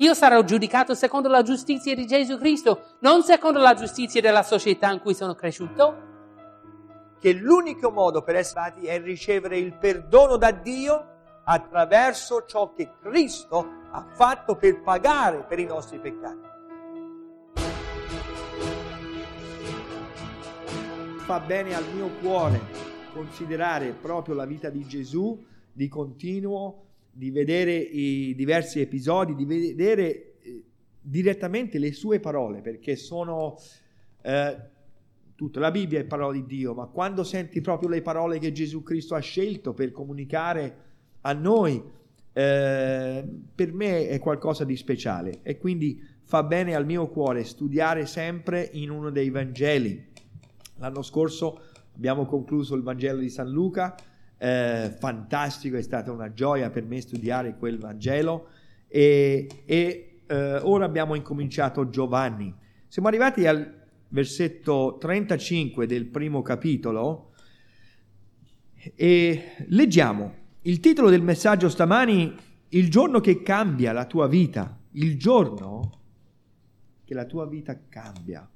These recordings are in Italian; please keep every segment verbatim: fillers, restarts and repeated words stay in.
Io sarò giudicato secondo la giustizia di Gesù Cristo, non secondo la giustizia della società in cui sono cresciuto. Che l'unico modo per essere salvati è ricevere il perdono da Dio attraverso ciò che Cristo ha fatto per pagare per i nostri peccati. Fa bene al mio cuore considerare proprio la vita di Gesù di continuo, di vedere i diversi episodi, di vedere eh, direttamente le sue parole, perché sono eh, tutta la Bibbia è parola di Dio, ma quando senti proprio le parole che Gesù Cristo ha scelto per comunicare a noi, eh, per me è qualcosa di speciale, e quindi fa bene al mio cuore studiare sempre in uno dei Vangeli. L'anno scorso abbiamo concluso il Vangelo di San Luca. Eh, fantastico, è stata una gioia per me studiare quel Vangelo e, e eh, ora abbiamo incominciato Giovanni. Siamo arrivati al versetto trentacinque del primo capitolo e leggiamo il titolo del messaggio stamani: il giorno che cambia la tua vita, il giorno che la tua vita cambia.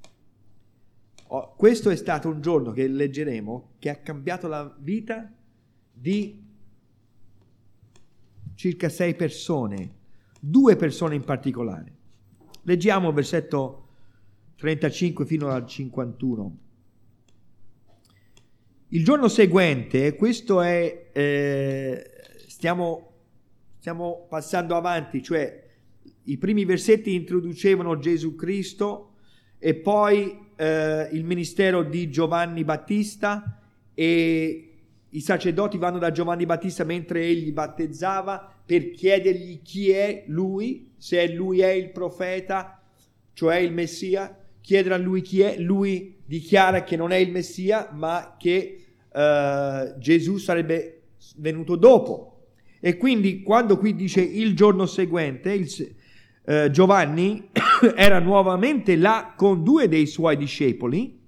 Oh, questo è stato un giorno che leggeremo che ha cambiato la vita di circa sei persone, due persone in particolare. Leggiamo il versetto trentacinque fino al cinquantuno. Il giorno seguente, questo è, eh, stiamo, stiamo passando avanti, cioè i primi versetti introducevano Gesù Cristo e poi eh, il ministero di Giovanni Battista, e i sacerdoti vanno da Giovanni Battista mentre egli battezzava per chiedergli chi è lui, se lui è il profeta, cioè il Messia. Chiedere a lui chi è, lui dichiara che non è il Messia, ma che eh, Gesù sarebbe venuto dopo. E quindi quando qui dice il giorno seguente, il, eh, Giovanni era nuovamente là con due dei suoi discepoli.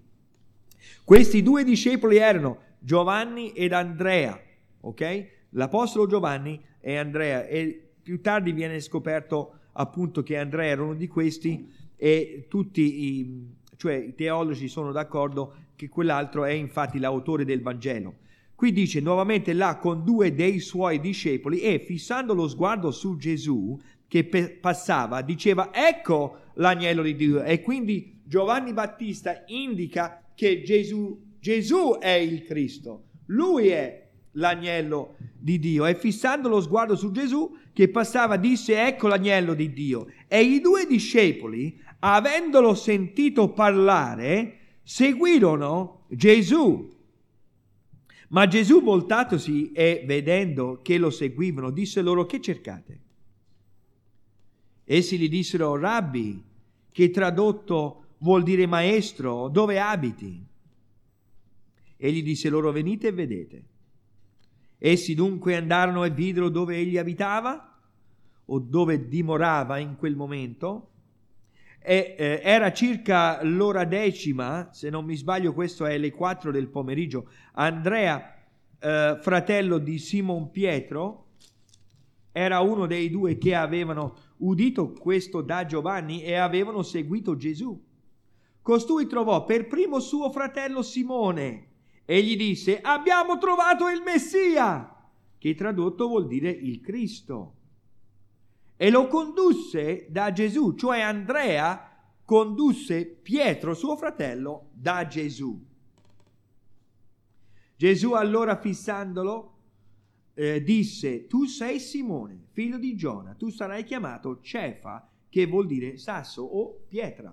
Questi due discepoli erano Giovanni ed Andrea, ok? L'apostolo Giovanni e Andrea, e più tardi viene scoperto appunto che Andrea era uno di questi, e tutti i, cioè, i teologi sono d'accordo che quell'altro è infatti l'autore del Vangelo. Qui dice nuovamente là con due dei suoi discepoli, e fissando lo sguardo su Gesù che pe- passava diceva: ecco l'agnello di Dio. E quindi Giovanni Battista indica che Gesù Gesù è il Cristo, lui è l'agnello di Dio. E fissando lo sguardo su Gesù che passava disse: ecco l'agnello di Dio. E i due discepoli, avendolo sentito parlare, seguirono Gesù. Ma Gesù, voltatosi e vedendo che lo seguivano, disse loro: che cercate? Essi gli dissero: Rabbi, che tradotto vuol dire maestro, dove abiti? Egli disse loro: venite e vedete. Essi dunque andarono e videro dove egli abitava, o dove dimorava in quel momento, e eh, era circa l'ora decima, se non mi sbaglio questo è le quattro del pomeriggio. Andrea, eh, fratello di Simon Pietro, era uno dei due che avevano udito questo da Giovanni e avevano seguito Gesù. Costui trovò per primo suo fratello Simone, e gli disse: abbiamo trovato il Messia, che tradotto vuol dire il Cristo. E lo condusse da Gesù, cioè Andrea condusse Pietro, suo fratello, da Gesù. Gesù allora fissandolo eh, disse: tu sei Simone, figlio di Giona, tu sarai chiamato Cefa, che vuol dire sasso o pietra.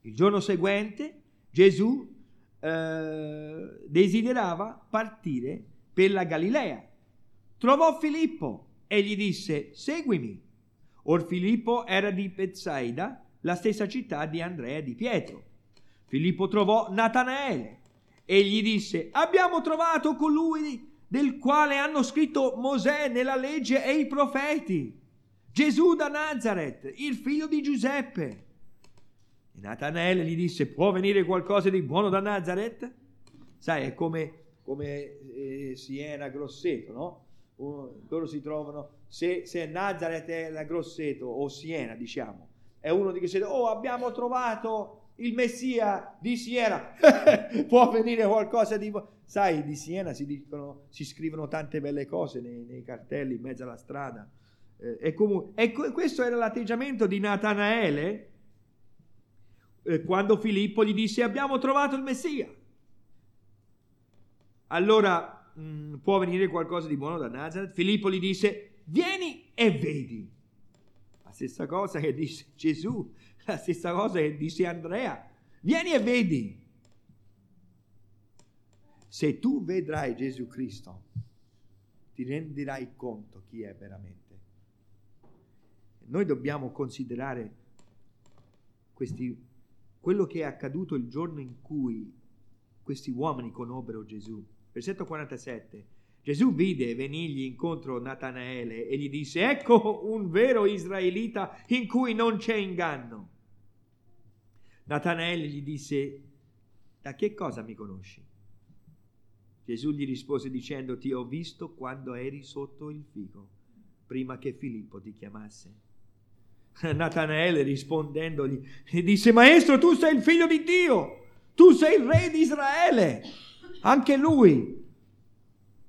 Il giorno seguente Gesù Uh, desiderava partire per la Galilea. Trovò Filippo e gli disse: seguimi. Or Filippo era di Betsaida, la stessa città di Andrea e di Pietro. Filippo trovò Natanaele e gli disse: abbiamo trovato colui del quale hanno scritto Mosè nella legge e i profeti, Gesù da Nazaret, il figlio di Giuseppe. E Natanaele gli disse: può venire qualcosa di buono da Nazaret? Sai, è come, come eh, Siena Grosseto, no? uh, loro si trovano, se, se Nazareth è la Grosseto o Siena, diciamo, è uno di che si dice, oh abbiamo trovato il Messia di Siena, può venire qualcosa di... Sai, di Siena si dicono, si scrivono tante belle cose nei, nei cartelli in mezzo alla strada. Eh, e comunque, e questo era l'atteggiamento di Natanaele eh, quando Filippo gli disse abbiamo trovato il Messia. Allora mh, può venire qualcosa di buono da Nazareth? Filippo gli disse vieni e vedi. La stessa cosa che disse Gesù, la stessa cosa che disse Andrea, vieni e vedi. Se tu vedrai Gesù Cristo, ti renderai conto chi è veramente. Noi dobbiamo considerare questi, quello che è accaduto il giorno in cui questi uomini conobbero Gesù. Versetto quarantasette. Gesù vide venirgli incontro Natanaele e gli disse, ecco un vero israelita in cui non c'è inganno. Natanaele gli disse, da che cosa mi conosci? Gesù gli rispose dicendo, ti ho visto quando eri sotto il fico, prima che Filippo ti chiamasse. Natanaele rispondendogli, gli disse, maestro, tu sei il figlio di Dio, tu sei il re di Israele. Anche lui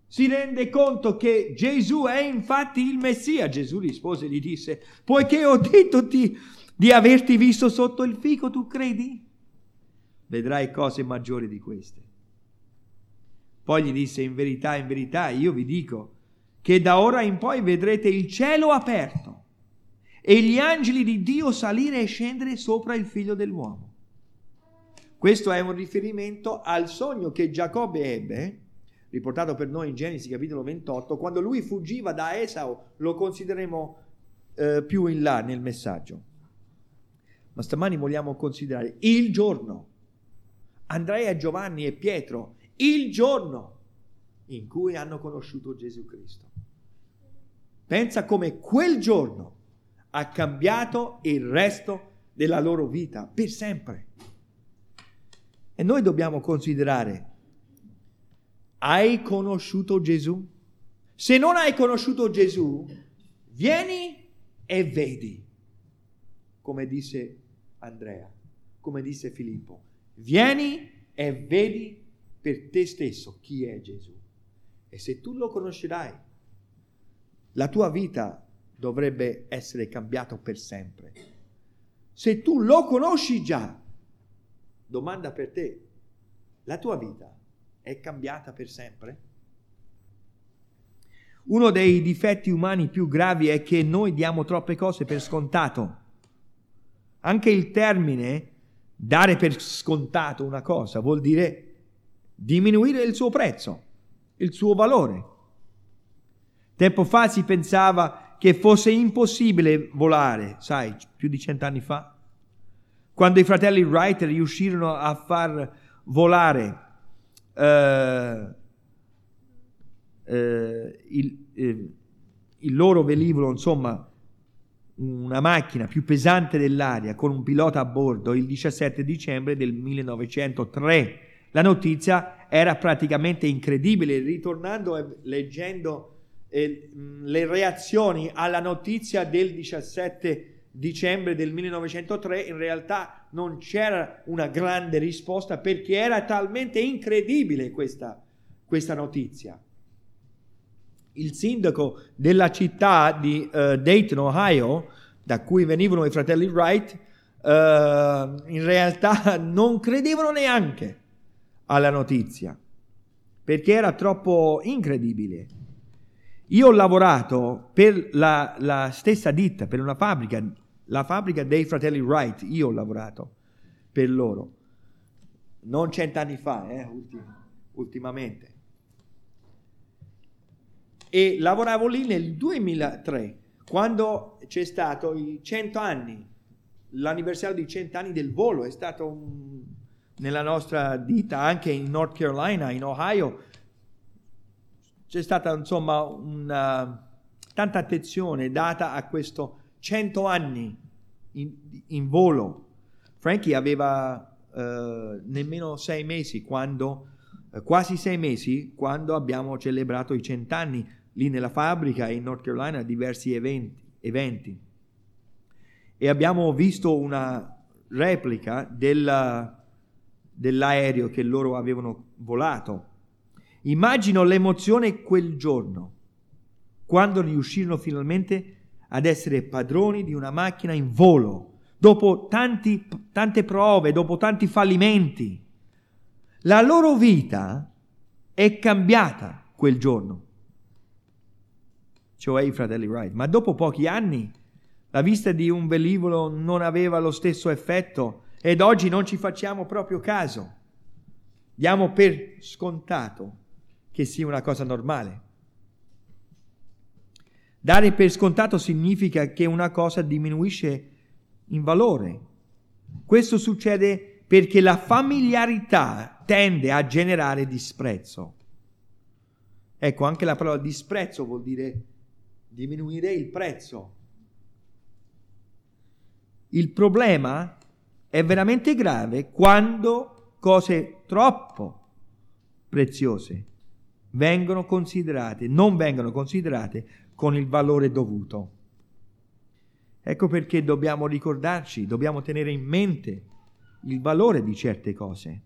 si rende conto che Gesù è infatti il Messia. Gesù rispose e gli disse, poiché ho detto ti, di averti visto sotto il fico, tu credi? Vedrai cose maggiori di queste. Poi gli disse, in verità, in verità, io vi dico che da ora in poi vedrete il cielo aperto e gli angeli di Dio salire e scendere sopra il figlio dell'uomo. Questo è un riferimento al sogno che Giacobbe ebbe, riportato per noi in Genesi capitolo ventotto, quando lui fuggiva da Esau. Lo considereremo eh, più in là nel messaggio. Ma stamani vogliamo considerare il giorno, Andrea, Giovanni e Pietro, il giorno in cui hanno conosciuto Gesù Cristo. Pensa come quel giorno ha cambiato il resto della loro vita per sempre. E noi dobbiamo considerare, hai conosciuto Gesù? Se non hai conosciuto Gesù, vieni e vedi, come disse Andrea, come disse Filippo, vieni e vedi per te stesso chi è Gesù. E se tu lo conoscerai, la tua vita dovrebbe essere cambiata per sempre. Se tu lo conosci già, domanda per te, la tua vita è cambiata per sempre? Uno dei difetti umani più gravi è che noi diamo troppe cose per scontato. Anche il termine dare per scontato una cosa vuol dire diminuire il suo prezzo, il suo valore. Tempo fa si pensava che fosse impossibile volare, sai, più di cent'anni fa, quando i fratelli Wright riuscirono a far volare Uh, uh, il, uh, il loro velivolo, insomma una macchina più pesante dell'aria con un pilota a bordo, il diciassette dicembre del millenovecentotre. La notizia era praticamente incredibile. Ritornando e leggendo eh, le reazioni alla notizia del diciassette dicembre del millenovecentotre, in realtà non c'era una grande risposta, perché era talmente incredibile questa, questa notizia. Il sindaco della città di uh, Dayton, Ohio, da cui venivano i fratelli Wright, uh, in realtà non credevano neanche alla notizia, perché era troppo incredibile. Io ho lavorato per la, la stessa ditta, per una fabbrica, la fabbrica dei fratelli Wright. Io ho lavorato per loro, non cent'anni fa, eh, ultim- ultimamente. E lavoravo lì nel duemilatré, quando c'è stato i cento anni, l'anniversario di cento anni del volo. È stato un, nella nostra ditta, anche in North Carolina, in Ohio, c'è stata insomma una, tanta attenzione data a questo cento anni in, in volo. Frankie aveva eh, nemmeno sei mesi quando, eh, quasi sei mesi quando abbiamo celebrato i cent'anni. lì nella fabbrica e in North Carolina diversi eventi, eventi. E abbiamo visto una replica della, dell'aereo che loro avevano volato. Immagino l'emozione quel giorno, quando riuscirono finalmente ad essere padroni di una macchina in volo, dopo tanti, tante prove, dopo tanti fallimenti. La loro vita è cambiata quel giorno, cioè i fratelli Wright. Ma dopo pochi anni la vista di un velivolo non aveva lo stesso effetto ed oggi non ci facciamo proprio caso. Diamo per scontato che sia una cosa normale. Dare per scontato significa che una cosa diminuisce in valore. Questo succede perché la familiarità tende a generare disprezzo. Ecco, anche la parola disprezzo vuol dire diminuire il prezzo. Il problema è veramente grave quando cose troppo preziose vengono considerate, non vengono considerate con il valore dovuto. Ecco perché dobbiamo ricordarci, dobbiamo tenere in mente il valore di certe cose.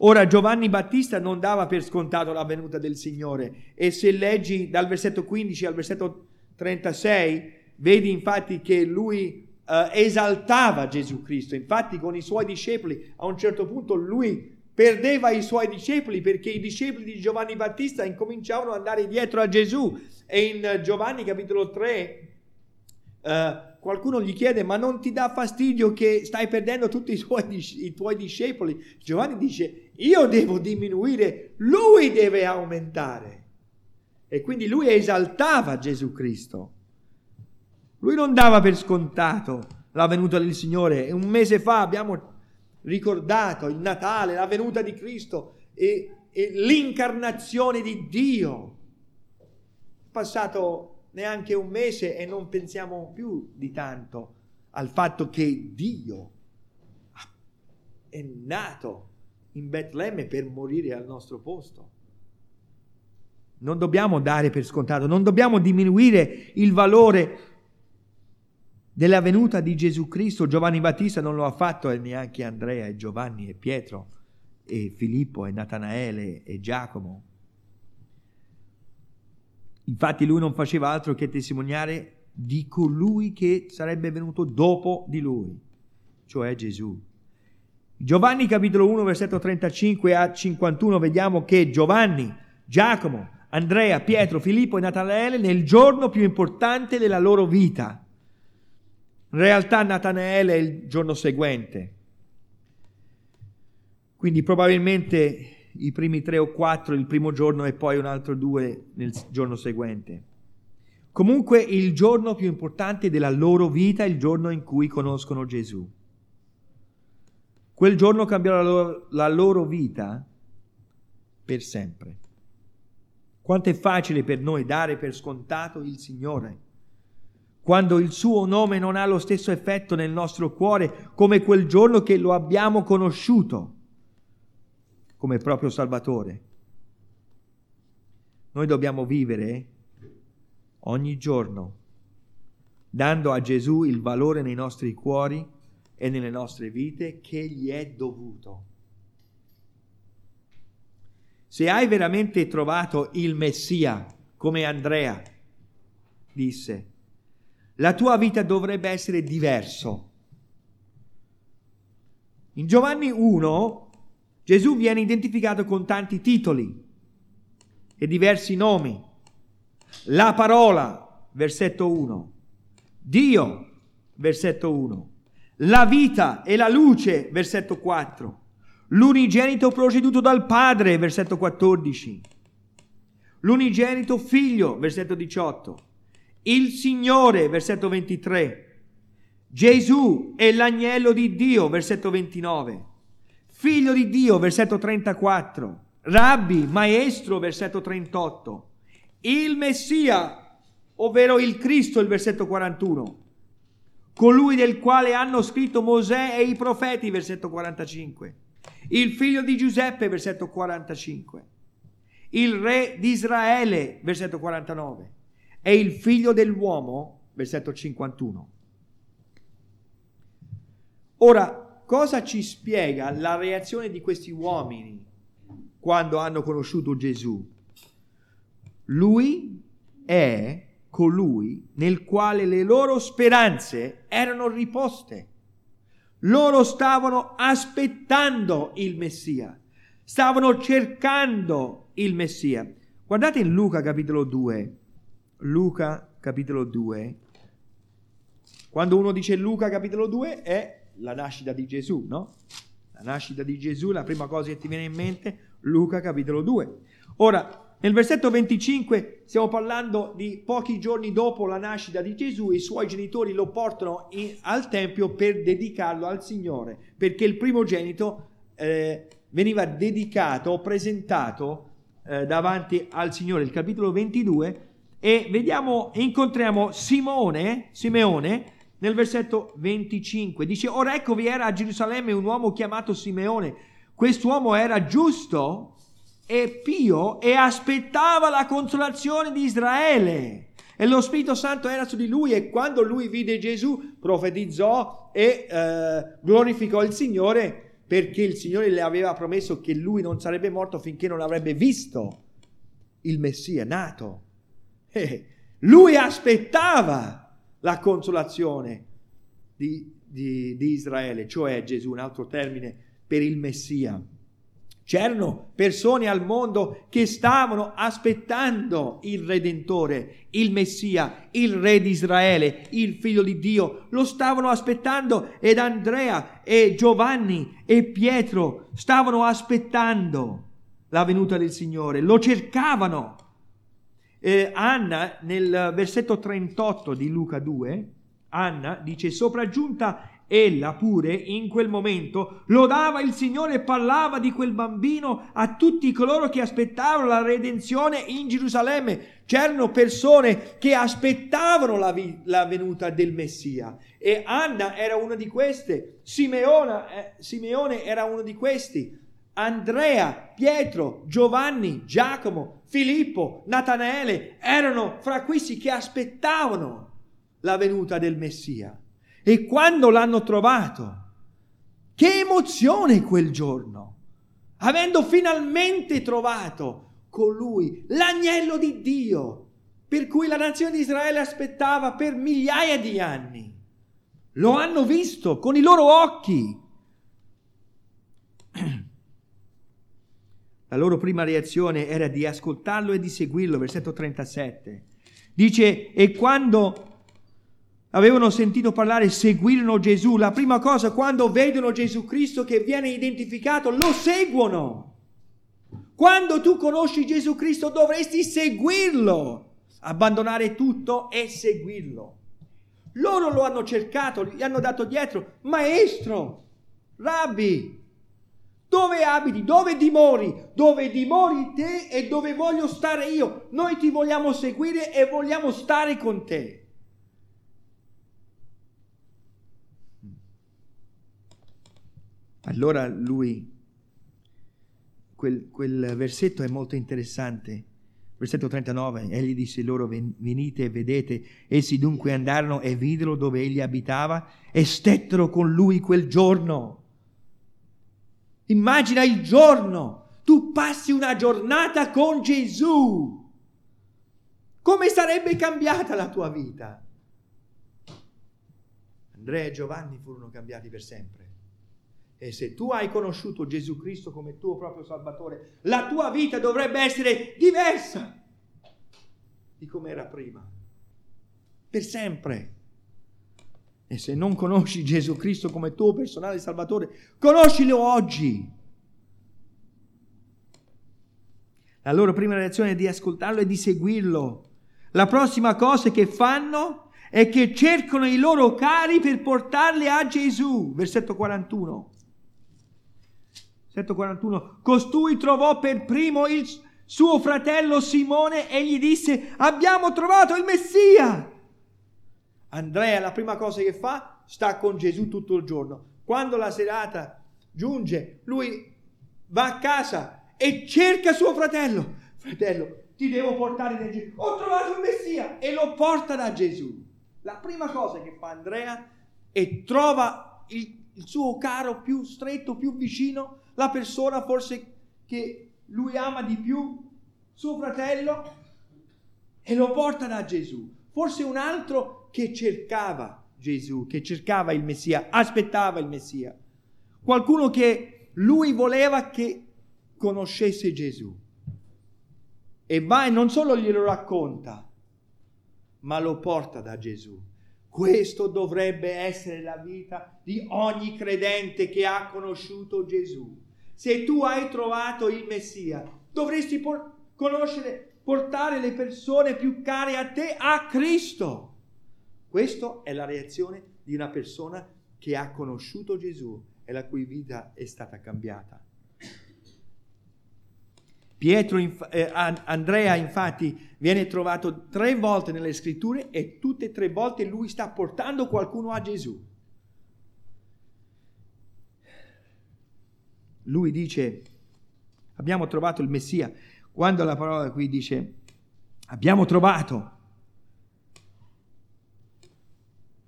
Ora, Giovanni Battista non dava per scontato la venuta del Signore, e se leggi dal versetto quindici al versetto trentasei, vedi infatti che lui Uh, esaltava Gesù Cristo. Infatti con i suoi discepoli a un certo punto lui perdeva i suoi discepoli, perché i discepoli di Giovanni Battista incominciavano ad andare dietro a Gesù. E in Giovanni capitolo tre uh, qualcuno gli chiede: ma non ti dà fastidio che stai perdendo tutti i, suoi, i tuoi discepoli? Giovanni dice: io devo diminuire, lui deve aumentare. E quindi lui esaltava Gesù Cristo. Lui non dava per scontato la venuta del Signore. Un mese fa abbiamo ricordato il Natale, la venuta di Cristo e, e l'incarnazione di Dio. È passato neanche un mese e non pensiamo più di tanto al fatto che Dio è nato in Betlemme per morire al nostro posto. Non dobbiamo dare per scontato, non dobbiamo diminuire il valore della venuta di Gesù Cristo. Giovanni Battista non lo ha fatto, e neanche Andrea e Giovanni e Pietro e Filippo e Natanaele e Giacomo. Infatti lui non faceva altro che testimoniare di colui che sarebbe venuto dopo di lui, cioè Gesù. Giovanni capitolo uno versetto trentacinque a cinquantuno vediamo che Giovanni, Giacomo, Andrea, Pietro, Filippo e Natanaele, nel giorno più importante della loro vita, in realtà Natanaele è il giorno seguente, quindi probabilmente i primi tre o quattro il primo giorno e poi un altro due nel giorno seguente. Comunque il giorno più importante della loro vita è il giorno in cui conoscono Gesù. Quel giorno cambiò la loro, la loro vita per sempre. Quanto è facile per noi dare per scontato il Signore, quando il suo nome non ha lo stesso effetto nel nostro cuore come quel giorno che lo abbiamo conosciuto come proprio Salvatore. Noi dobbiamo vivere ogni giorno dando a Gesù il valore nei nostri cuori e nelle nostre vite che gli è dovuto. Se hai veramente trovato il Messia, come Andrea disse, la tua vita dovrebbe essere diverso. In Giovanni uno, Gesù viene identificato con tanti titoli e diversi nomi. La parola, versetto uno. Dio, versetto uno. La vita e la luce, versetto quattro. L'unigenito proceduto dal Padre, versetto quattordici. L'unigenito figlio, versetto diciotto. Il Signore, versetto ventitré, Gesù è l'agnello di Dio, versetto ventinove, Figlio di Dio, versetto trentaquattro, Rabbi, Maestro, versetto trentotto, il Messia, ovvero il Cristo, il versetto quarantuno, colui del quale hanno scritto Mosè e i profeti, versetto quarantacinque, il figlio di Giuseppe, versetto quarantacinque, il re di Israele, versetto quarantanove, e il figlio dell'uomo, versetto cinquantuno. Ora, cosa ci spiega la reazione di questi uomini quando hanno conosciuto Gesù? Lui è colui nel quale le loro speranze erano riposte. Loro stavano aspettando il Messia, stavano cercando il Messia. Guardate in Luca capitolo due, Luca capitolo due. Quando uno dice Luca capitolo due è la nascita di Gesù, no? La nascita di Gesù, la prima cosa che ti viene in mente, Luca capitolo due. Ora, nel versetto venticinque stiamo parlando di pochi giorni dopo la nascita di Gesù, i suoi genitori lo portano in, al tempio per dedicarlo al Signore, perché il primogenito eh, veniva dedicato, presentato eh, davanti al Signore. Il capitolo ventidue, e vediamo, incontriamo Simone, Simeone, nel versetto venticinque, dice: ora ecco vi era a Gerusalemme un uomo chiamato Simeone, quest'uomo era giusto e pio e aspettava la consolazione di Israele e lo Spirito Santo era su di lui, e quando lui vide Gesù profetizzò e eh, glorificò il Signore, perché il Signore le aveva promesso che lui non sarebbe morto finché non avrebbe visto il Messia nato. Eh, lui aspettava la consolazione di, di, di Israele, cioè Gesù, un altro termine per il Messia. C'erano persone al mondo che stavano aspettando il Redentore, il Messia, il Re di Israele, il Figlio di Dio. Lo stavano aspettando, ed Andrea e Giovanni e Pietro stavano aspettando la venuta del Signore, lo cercavano. Eh, Anna nel versetto trentotto di Luca due, Anna dice: sopraggiunta ella pure in quel momento lodava il Signore e parlava di quel bambino a tutti coloro che aspettavano la redenzione in Gerusalemme. C'erano persone che aspettavano la, vi- la venuta del Messia, e Anna era una di queste, Simeona, eh, Simeone era uno di questi, Andrea, Pietro, Giovanni, Giacomo, Filippo, Natanaele erano fra questi che aspettavano la venuta del Messia. E quando l'hanno trovato, che emozione quel giorno, avendo finalmente trovato colui, l'agnello di Dio, per cui la nazione di Israele aspettava per migliaia di anni. Lo hanno visto con i loro occhi. La loro prima reazione era di ascoltarlo e di seguirlo. Versetto trentasette dice: e quando avevano sentito parlare, seguirono Gesù. La prima cosa, quando vedono Gesù Cristo che viene identificato, lo seguono. Quando tu conosci Gesù Cristo dovresti seguirlo, abbandonare tutto e seguirlo. Loro lo hanno cercato, gli hanno dato dietro: maestro, rabbi, dove abiti? Dove dimori? Dove dimori te e dove voglio stare io? Noi ti vogliamo seguire e vogliamo stare con te. Allora lui, quel, quel versetto è molto interessante. Versetto trentanove, egli disse loro: venite e vedete. Essi dunque andarono e videro dove egli abitava e stettero con lui quel giorno. Immagina il giorno, tu passi una giornata con Gesù. Come sarebbe cambiata la tua vita? Andrea e Giovanni furono cambiati per sempre. E se tu hai conosciuto Gesù Cristo come tuo proprio Salvatore, la tua vita dovrebbe essere diversa di come era prima, per sempre. E se non conosci Gesù Cristo come tuo personale Salvatore, conoscilo oggi. La loro prima reazione è di ascoltarlo e di seguirlo. La prossima cosa che fanno è che cercano i loro cari per portarli a Gesù. Versetto quarantuno. Versetto quarantuno. Costui trovò per primo il suo fratello Simone e gli disse: abbiamo trovato il Messia. Andrea la prima cosa che fa, sta con Gesù tutto il giorno. Quando la serata giunge, lui va a casa e cerca suo fratello. fratello, ti devo portare da Gesù, ho trovato il Messia, e lo porta da Gesù. La prima cosa che fa Andrea è trova il, il suo caro più stretto, più vicino, la persona forse che lui ama di più, suo fratello, e lo porta da Gesù. Forse un altro che cercava Gesù, che cercava il Messia, aspettava il Messia, qualcuno che lui voleva che conoscesse Gesù, e va e non solo glielo racconta, ma lo porta da Gesù. Questo dovrebbe essere la vita di ogni credente che ha conosciuto Gesù. Se tu hai trovato il Messia, dovresti por- conoscere, portare le persone più care a te a Cristo. Questa è la reazione di una persona che ha conosciuto Gesù e la cui vita è stata cambiata. Pietro, inf- eh, Andrea infatti viene trovato tre volte nelle scritture e tutte e tre volte lui sta portando qualcuno a Gesù. Lui dice, abbiamo trovato il Messia. Quando la parola qui dice, abbiamo trovato,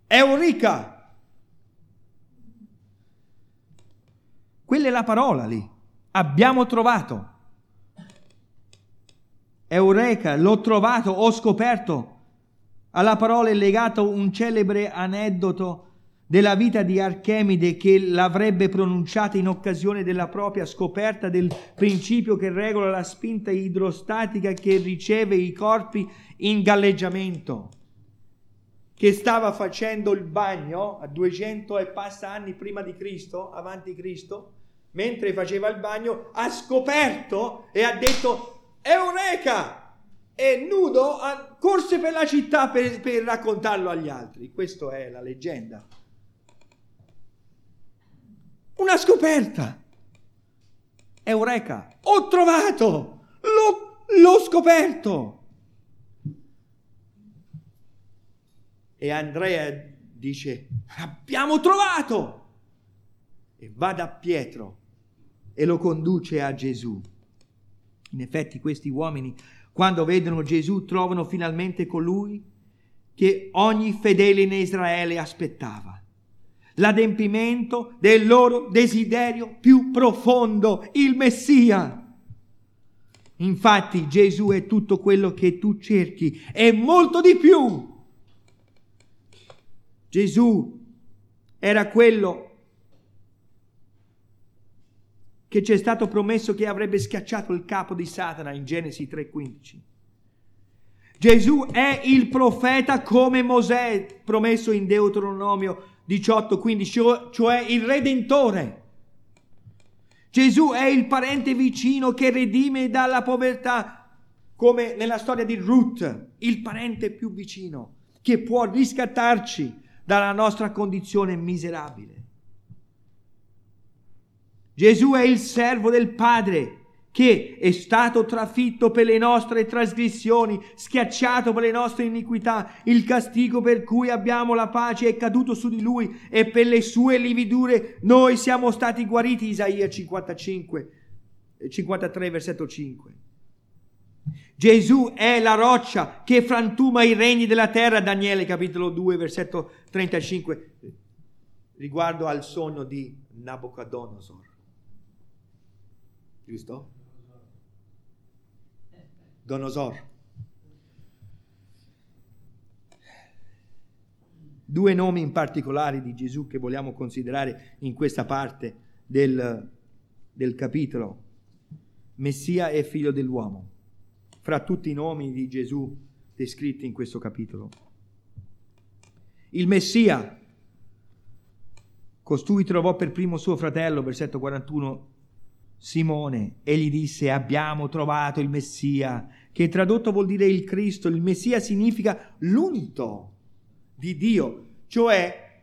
Eurica! Quella è la parola lì, abbiamo trovato. Eureka, l'ho trovato, ho scoperto. Alla parola è legato un celebre aneddoto della vita di Archimede che l'avrebbe pronunciata in occasione della propria scoperta del principio che regola la spinta idrostatica che riceve i corpi in galleggiamento, che stava facendo il bagno a duecento e passa anni prima di Cristo, avanti Cristo, mentre faceva il bagno ha scoperto e ha detto Eureka! E nudo corse per la città per, per raccontarlo agli altri. Questa è la leggenda. Una scoperta. Eureka! Ho trovato! L'ho, l'ho scoperto! E Andrea dice, abbiamo trovato! E va da Pietro e lo conduce a Gesù. In effetti questi uomini, quando vedono Gesù, trovano finalmente colui che ogni fedele in Israele aspettava. L'adempimento del loro desiderio più profondo, il Messia. Infatti Gesù è tutto quello che tu cerchi e molto di più. Gesù era quello che c'è stato promesso che avrebbe schiacciato il capo di Satana in Genesi tre quindici. Gesù è il profeta come Mosè, promesso in Deuteronomio diciotto quindici, cioè il Redentore. Gesù è il parente vicino che redime dalla povertà, come nella storia di Ruth, il parente più vicino, che può riscattarci dalla nostra condizione miserabile. Gesù è il servo del Padre che è stato trafitto per le nostre trasgressioni, schiacciato per le nostre iniquità, il castigo per cui abbiamo la pace è caduto su di lui e per le sue lividure noi siamo stati guariti, Isaia cinquantacinque, cinquantatré, versetto cinque. Gesù è la roccia che frantuma i regni della terra, Daniele capitolo due, versetto trentacinque, riguardo al sogno di Nabucodonosor. Giusto? Donosor. Due nomi in particolare di Gesù che vogliamo considerare in questa parte del, del capitolo. Messia e figlio dell'uomo. Fra tutti i nomi di Gesù descritti in questo capitolo. Il Messia. Costui trovò per primo suo fratello, versetto quarantuno, Simone, e gli disse, abbiamo trovato il Messia, che tradotto vuol dire il Cristo. Il Messia significa l'unto di Dio, cioè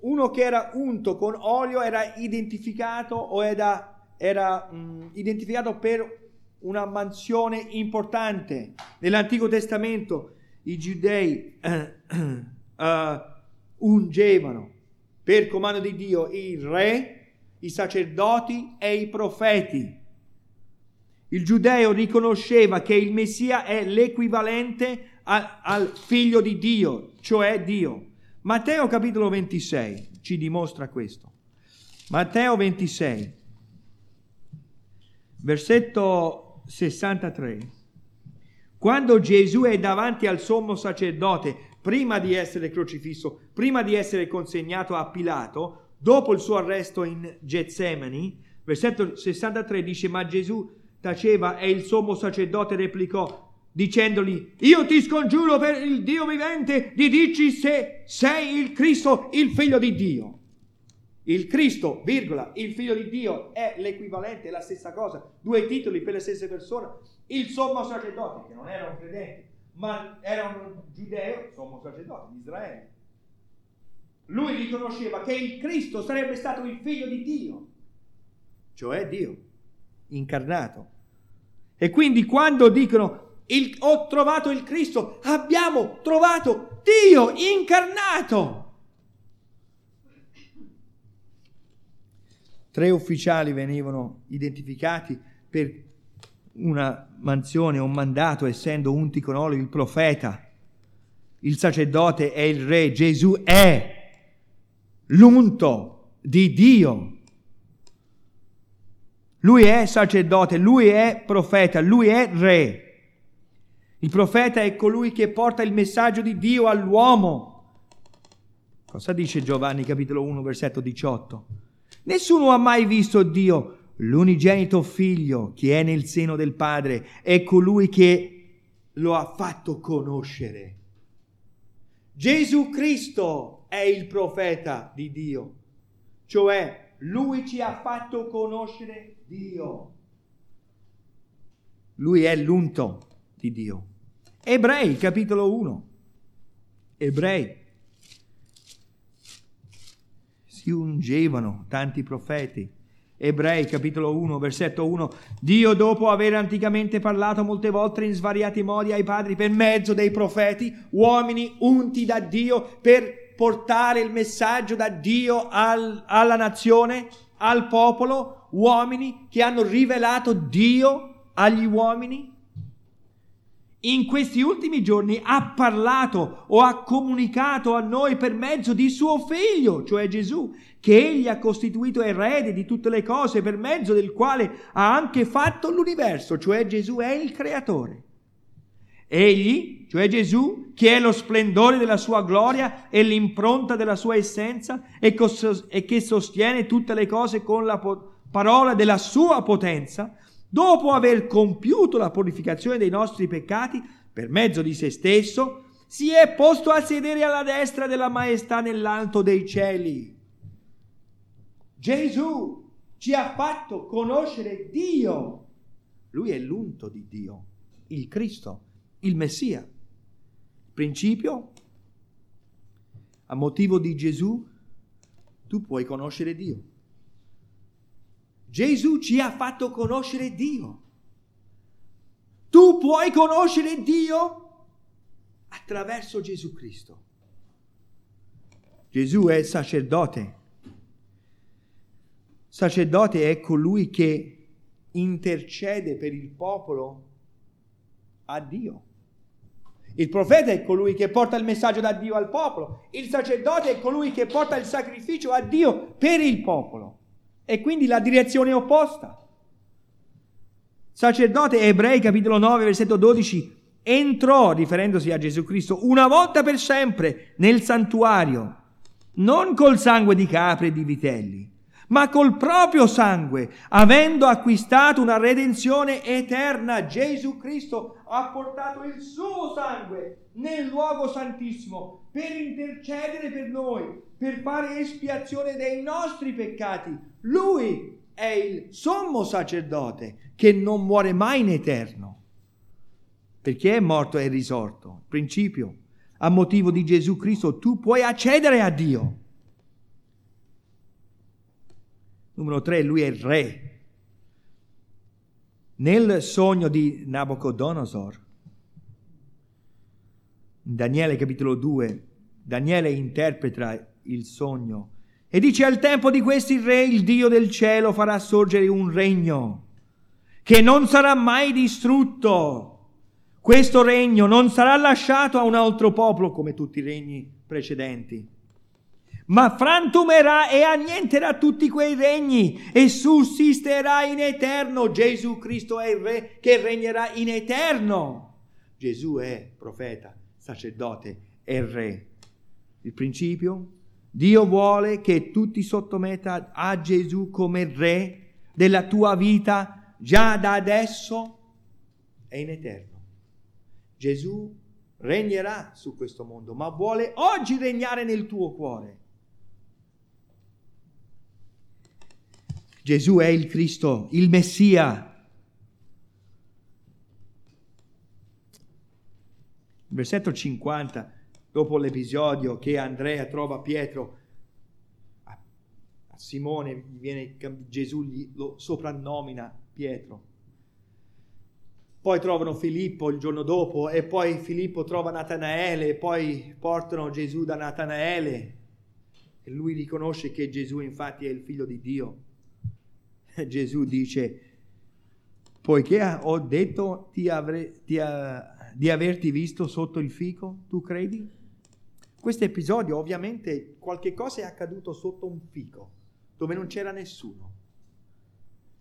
uno che era unto con olio, era identificato o era, era mh, identificato per una mansione importante. Nell'Antico Testamento i giudei eh, eh, ungevano per comando di Dio il re, i sacerdoti e i profeti. Il giudeo riconosceva che il Messia è l'equivalente a, al figlio di Dio, cioè Dio. Matteo capitolo ventisei ci dimostra questo. Matteo ventisei, versetto sessantatré. Quando Gesù è davanti al sommo sacerdote, prima di essere crocifisso, prima di essere consegnato a Pilato, dopo il suo arresto in Getsemani, versetto sessantatré dice: ma Gesù taceva e il sommo sacerdote replicò dicendogli: io ti scongiuro per il Dio vivente di dirci se sei il Cristo, il figlio di Dio. Il Cristo, virgola, il figlio di Dio è l'equivalente, è la stessa cosa, due titoli per le stesse persone. Il sommo sacerdote, che non era un credente, ma era un giudeo, sommo sacerdote di Israele. Lui riconosceva che il Cristo sarebbe stato il figlio di Dio, cioè Dio incarnato. E quindi quando dicono il, ho trovato il Cristo, abbiamo trovato Dio incarnato. Tre ufficiali venivano identificati per una mansione, un mandato, essendo unti con olio il profeta, il sacerdote e il re. Gesù è l'unto di Dio. Lui è sacerdote, lui è profeta, lui è re. Il profeta è colui che porta il messaggio di Dio all'uomo. Cosa dice Giovanni capitolo uno versetto diciotto? Nessuno ha mai visto Dio, l'unigenito figlio che è nel seno del Padre, è colui che lo ha fatto conoscere. Gesù Cristo è il profeta di Dio, cioè lui ci ha fatto conoscere Dio. Lui è l'unto di Dio. Ebrei, capitolo uno. Ebrei. Si ungevano tanti profeti. Ebrei capitolo uno versetto uno: Dio, dopo aver anticamente parlato molte volte in svariati modi ai padri per mezzo dei profeti, uomini unti da Dio per portare il messaggio da Dio al, alla nazione, al popolo, uomini che hanno rivelato Dio agli uomini, in questi ultimi giorni ha parlato o ha comunicato a noi per mezzo di suo figlio, cioè Gesù, che egli ha costituito erede di tutte le cose, per mezzo del quale ha anche fatto l'universo, cioè Gesù è il creatore. Egli, cioè Gesù, che è lo splendore della sua gloria e l'impronta della sua essenza, e che sostiene tutte le cose con la parola della sua potenza, dopo aver compiuto la purificazione dei nostri peccati per mezzo di se stesso, si è posto a sedere alla destra della maestà nell'alto dei cieli. Gesù ci ha fatto conoscere Dio. Lui è l'unto di Dio, il Cristo, il Messia. Il principio: a motivo di Gesù tu puoi conoscere Dio. Gesù ci ha fatto conoscere Dio. Tu puoi conoscere Dio attraverso Gesù Cristo. Gesù è il sacerdote. Sacerdote è colui che intercede per il popolo a Dio. Il profeta è colui che porta il messaggio da Dio al popolo. Il sacerdote è colui che porta il sacrificio a Dio per il popolo. E quindi la direzione opposta. Sacerdote, Ebrei capitolo nove versetto dodici: entrò, riferendosi a Gesù Cristo, una volta per sempre nel santuario, non col sangue di capre e di vitelli, ma col proprio sangue, avendo acquistato una redenzione eterna. Gesù Cristo ha portato il suo sangue nel luogo santissimo per intercedere per noi, per fare espiazione dei nostri peccati. Lui è il sommo sacerdote che non muore mai in eterno, perché è morto e risorto. Principio: a motivo di Gesù Cristo tu puoi accedere a Dio. Numero tre, lui è il re. Nel sogno di Nabucodonosor, in Daniele capitolo due, Daniele interpreta il sogno e dice: al tempo di questi re il Dio del cielo farà sorgere un regno che non sarà mai distrutto. Questo regno non sarà lasciato a un altro popolo come tutti i regni precedenti, ma frantumerà e annienterà tutti quei regni e sussisterà in eterno. Gesù Cristo è il re che regnerà in eterno. Gesù è profeta, sacerdote e re. Il principio? Dio vuole che tu ti sottometta a Gesù come re della tua vita già da adesso e in eterno. Gesù regnerà su questo mondo, ma vuole oggi regnare nel tuo cuore. Gesù è il Cristo, il Messia. Versetto cinquanta, dopo l'episodio che Andrea trova Pietro, a Simone viene, Gesù gli, lo soprannomina Pietro. Poi trovano Filippo il giorno dopo e poi Filippo trova Natanaele e poi portano Gesù da Natanaele e lui riconosce che Gesù infatti è il figlio di Dio. E Gesù dice: poiché ho detto ti avre, ti a, di averti visto sotto il fico, tu credi? Questo episodio, ovviamente qualche cosa è accaduto sotto un fico dove non c'era nessuno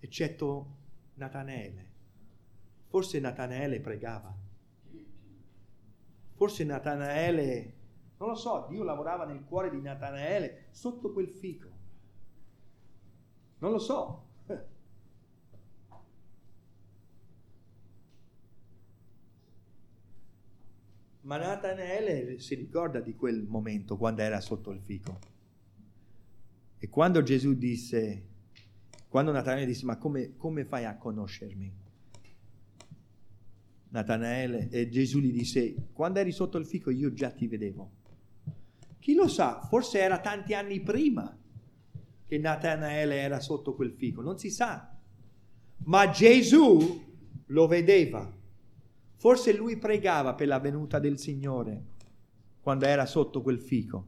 eccetto Natanaele. Forse Natanaele pregava. Forse Natanaele, non lo so, Dio lavorava nel cuore di Natanaele sotto quel fico. Non lo so. Ma Natanaele si ricorda di quel momento quando era sotto il fico. E quando Gesù disse, quando Natanaele disse, ma come, come fai a conoscermi? Natanaele, e Gesù gli disse: quando eri sotto il fico io già ti vedevo. Chi lo sa, forse era tanti anni prima che Natanaele era sotto quel fico, non si sa. Ma Gesù lo vedeva. Forse lui pregava per la venuta del Signore quando era sotto quel fico.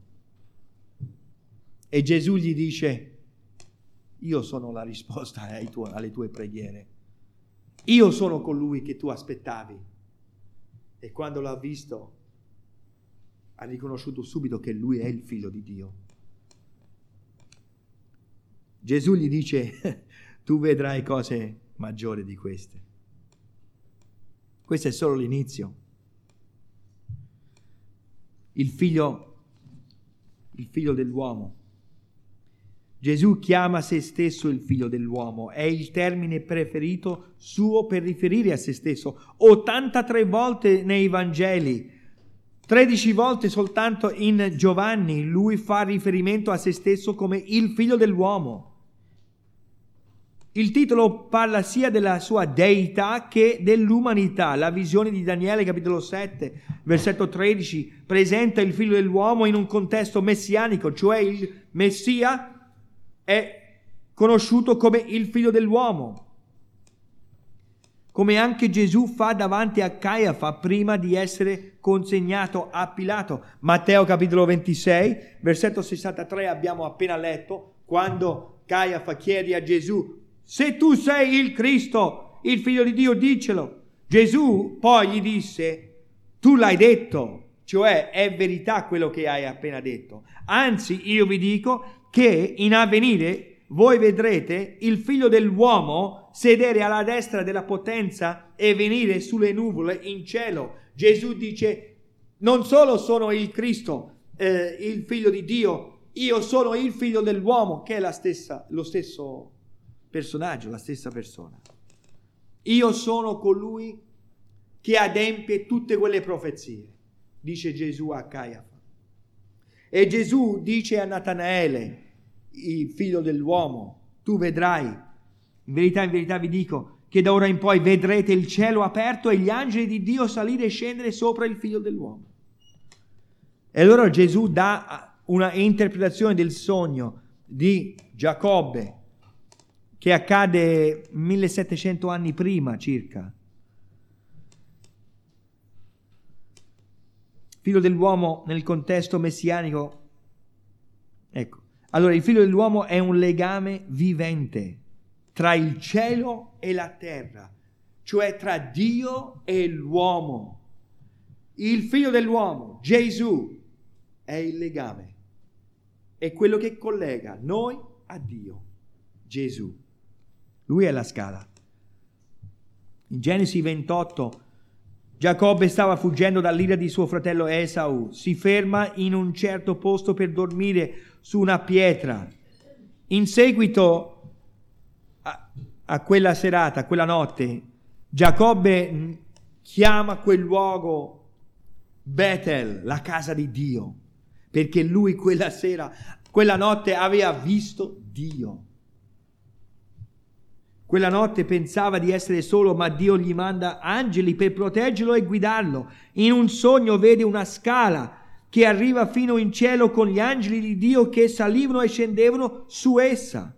E Gesù gli dice: io sono la risposta ai tu- alle tue preghiere. Io sono colui che tu aspettavi. E quando l'ha visto, ha riconosciuto subito che lui è il figlio di Dio. Gesù gli dice: tu vedrai cose maggiori di queste. Questo è solo l'inizio. Il figlio, il figlio dell'uomo. Gesù chiama se stesso il figlio dell'uomo, è il termine preferito suo per riferire a se stesso, ottantatré volte nei Vangeli, tredici volte soltanto in Giovanni, lui fa riferimento a se stesso come il figlio dell'uomo. Il titolo parla sia della sua deità che dell'umanità. La visione di Daniele, capitolo sette, versetto tredici, presenta il figlio dell'uomo in un contesto messianico, cioè il Messia è conosciuto come il figlio dell'uomo, come anche Gesù fa davanti a Caiafa prima di essere consegnato a Pilato. Matteo capitolo ventisei, versetto sessantatré abbiamo appena letto, quando Caiafa chiede a Gesù: se tu sei il Cristo, il figlio di Dio, dicelo. Gesù poi gli disse: tu l'hai detto, cioè è verità quello che hai appena detto. Anzi, io vi dico che in avvenire voi vedrete il figlio dell'uomo sedere alla destra della potenza e venire sulle nuvole in cielo. Gesù dice: non solo sono il Cristo, eh, il figlio di Dio, io sono il figlio dell'uomo, che è la stessa, lo stesso personaggio, la stessa persona. Io sono colui che adempie tutte quelle profezie, dice Gesù a Caiafa. E Gesù dice a Natanaele, il figlio dell'uomo: tu vedrai, in verità, in verità vi dico, che da ora in poi vedrete il cielo aperto e gli angeli di Dio salire e scendere sopra il figlio dell'uomo. E allora Gesù dà una interpretazione del sogno di Giacobbe, che accade millesettecento anni prima circa. Figlio dell'uomo nel contesto messianico, ecco, allora il figlio dell'uomo è un legame vivente tra il cielo e la terra, cioè tra Dio e l'uomo. Il figlio dell'uomo, Gesù, è il legame, è quello che collega noi a Dio, Gesù. Lui è la scala. In Genesi ventotto, Giacobbe stava fuggendo dall'ira di suo fratello Esau. Si ferma in un certo posto per dormire su una pietra. In seguito a, a quella serata, a quella notte, Giacobbe chiama quel luogo Betel, la casa di Dio, perché lui quella sera, quella notte aveva visto Dio. Quella notte pensava di essere solo, ma Dio gli manda angeli per proteggerlo e guidarlo. In un sogno vede una scala che arriva fino in cielo con gli angeli di Dio che salivano e scendevano su essa.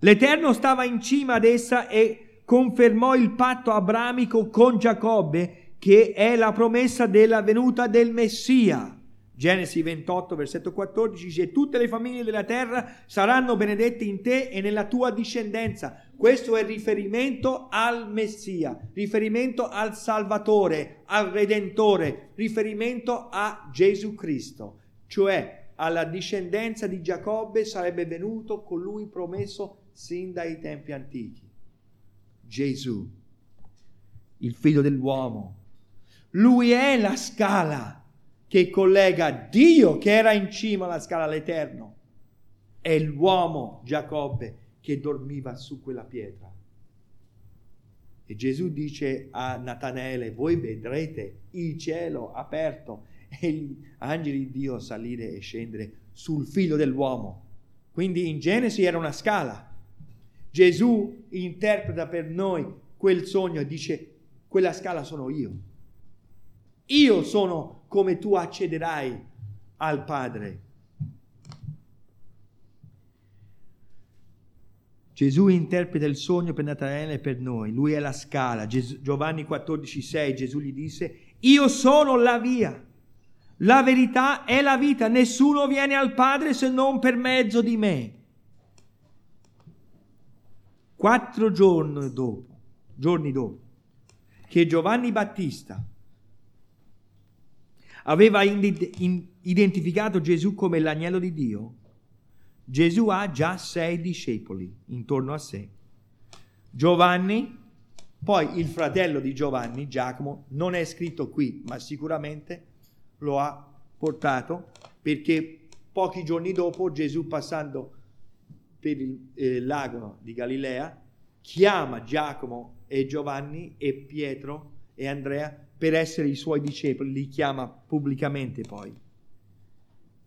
L'Eterno stava in cima ad essa e confermò il patto abramico con Giacobbe, che è la promessa della venuta del Messia. Genesi ventotto, versetto quattordici, dice: tutte le famiglie della terra saranno benedette in te e nella tua discendenza. Questo è riferimento al Messia, riferimento al Salvatore, al Redentore, riferimento a Gesù Cristo, cioè alla discendenza di Giacobbe sarebbe venuto colui promesso sin dai tempi antichi, Gesù, il figlio dell'uomo. Lui è la scala che collega Dio, che era in cima alla scala, all'Eterno, e l'uomo Giacobbe che dormiva su quella pietra. E Gesù dice a Natanaele: voi vedrete il cielo aperto e gli angeli di Dio salire e scendere sul figlio dell'uomo. Quindi in Genesi era una scala. Gesù interpreta per noi quel sogno e dice: quella scala sono io. Io sono come tu accederai al Padre. Gesù interpreta il sogno per Natanaele e per noi. Lui è la scala. Gesù, Giovanni quattordici sei, Gesù gli disse: io sono la via, la verità e la vita. Nessuno viene al Padre se non per mezzo di me. Quattro giorni dopo, giorni dopo, che Giovanni Battista aveva identificato Gesù come l'agnello di Dio, Gesù ha già sei discepoli intorno a sé. Giovanni, poi il fratello di Giovanni, Giacomo, non è scritto qui, ma sicuramente lo ha portato, perché pochi giorni dopo Gesù, passando per il eh, lago di Galilea, chiama Giacomo e Giovanni e Pietro e Andrea per essere i suoi discepoli, li chiama pubblicamente poi.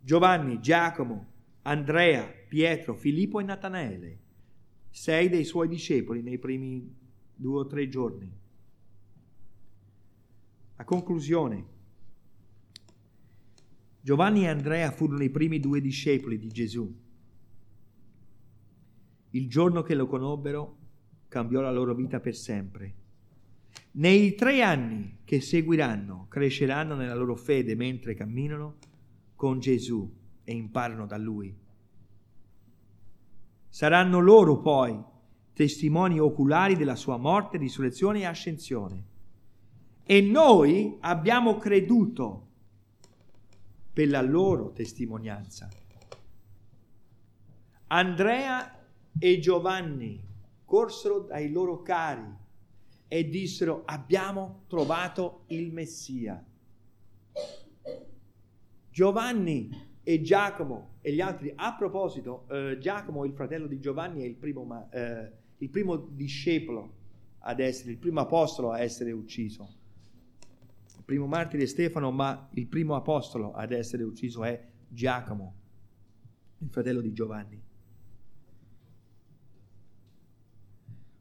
Giovanni, Giacomo, Andrea, Pietro, Filippo e Natanaele, sei dei suoi discepoli nei primi due o tre giorni. A conclusione, Giovanni e Andrea furono i primi due discepoli di Gesù. Il giorno che lo conobbero cambiò la loro vita per sempre. Nei tre anni che seguiranno cresceranno nella loro fede mentre camminano con Gesù e imparano da Lui. Saranno loro poi testimoni oculari della sua morte, risurrezione e ascensione. E noi abbiamo creduto per la loro testimonianza. Andrea e Giovanni corsero dai loro cari e dissero: abbiamo trovato il Messia. Giovanni e Giacomo e gli altri, a proposito, eh, Giacomo, il fratello di Giovanni, è il primo, ma, eh, il primo discepolo ad essere, il primo apostolo a essere ucciso. Il primo martire è Stefano, ma il primo apostolo ad essere ucciso è Giacomo, il fratello di Giovanni.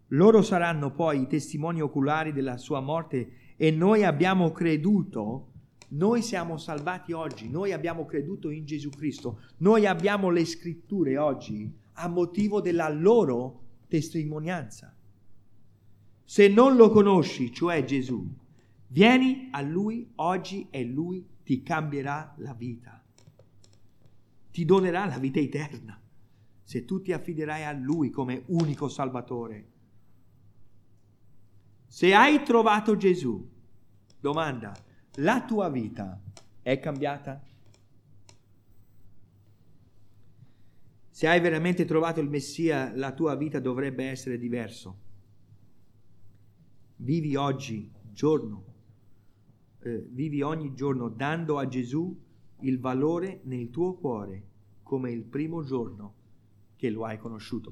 Loro saranno poi i testimoni oculari della sua morte e noi abbiamo creduto, noi siamo salvati oggi, noi abbiamo creduto in Gesù Cristo, noi abbiamo le scritture oggi a motivo della loro testimonianza. Se non lo conosci, cioè Gesù, vieni a Lui oggi e Lui ti cambierà la vita, ti donerà la vita eterna, se tu ti affiderai a Lui come unico Salvatore. Se hai trovato Gesù, domanda, la tua vita è cambiata? Se hai veramente trovato il Messia, la tua vita dovrebbe essere diversa. Vivi oggi, giorno, eh, vivi ogni giorno dando a Gesù il valore nel tuo cuore come il primo giorno che lo hai conosciuto.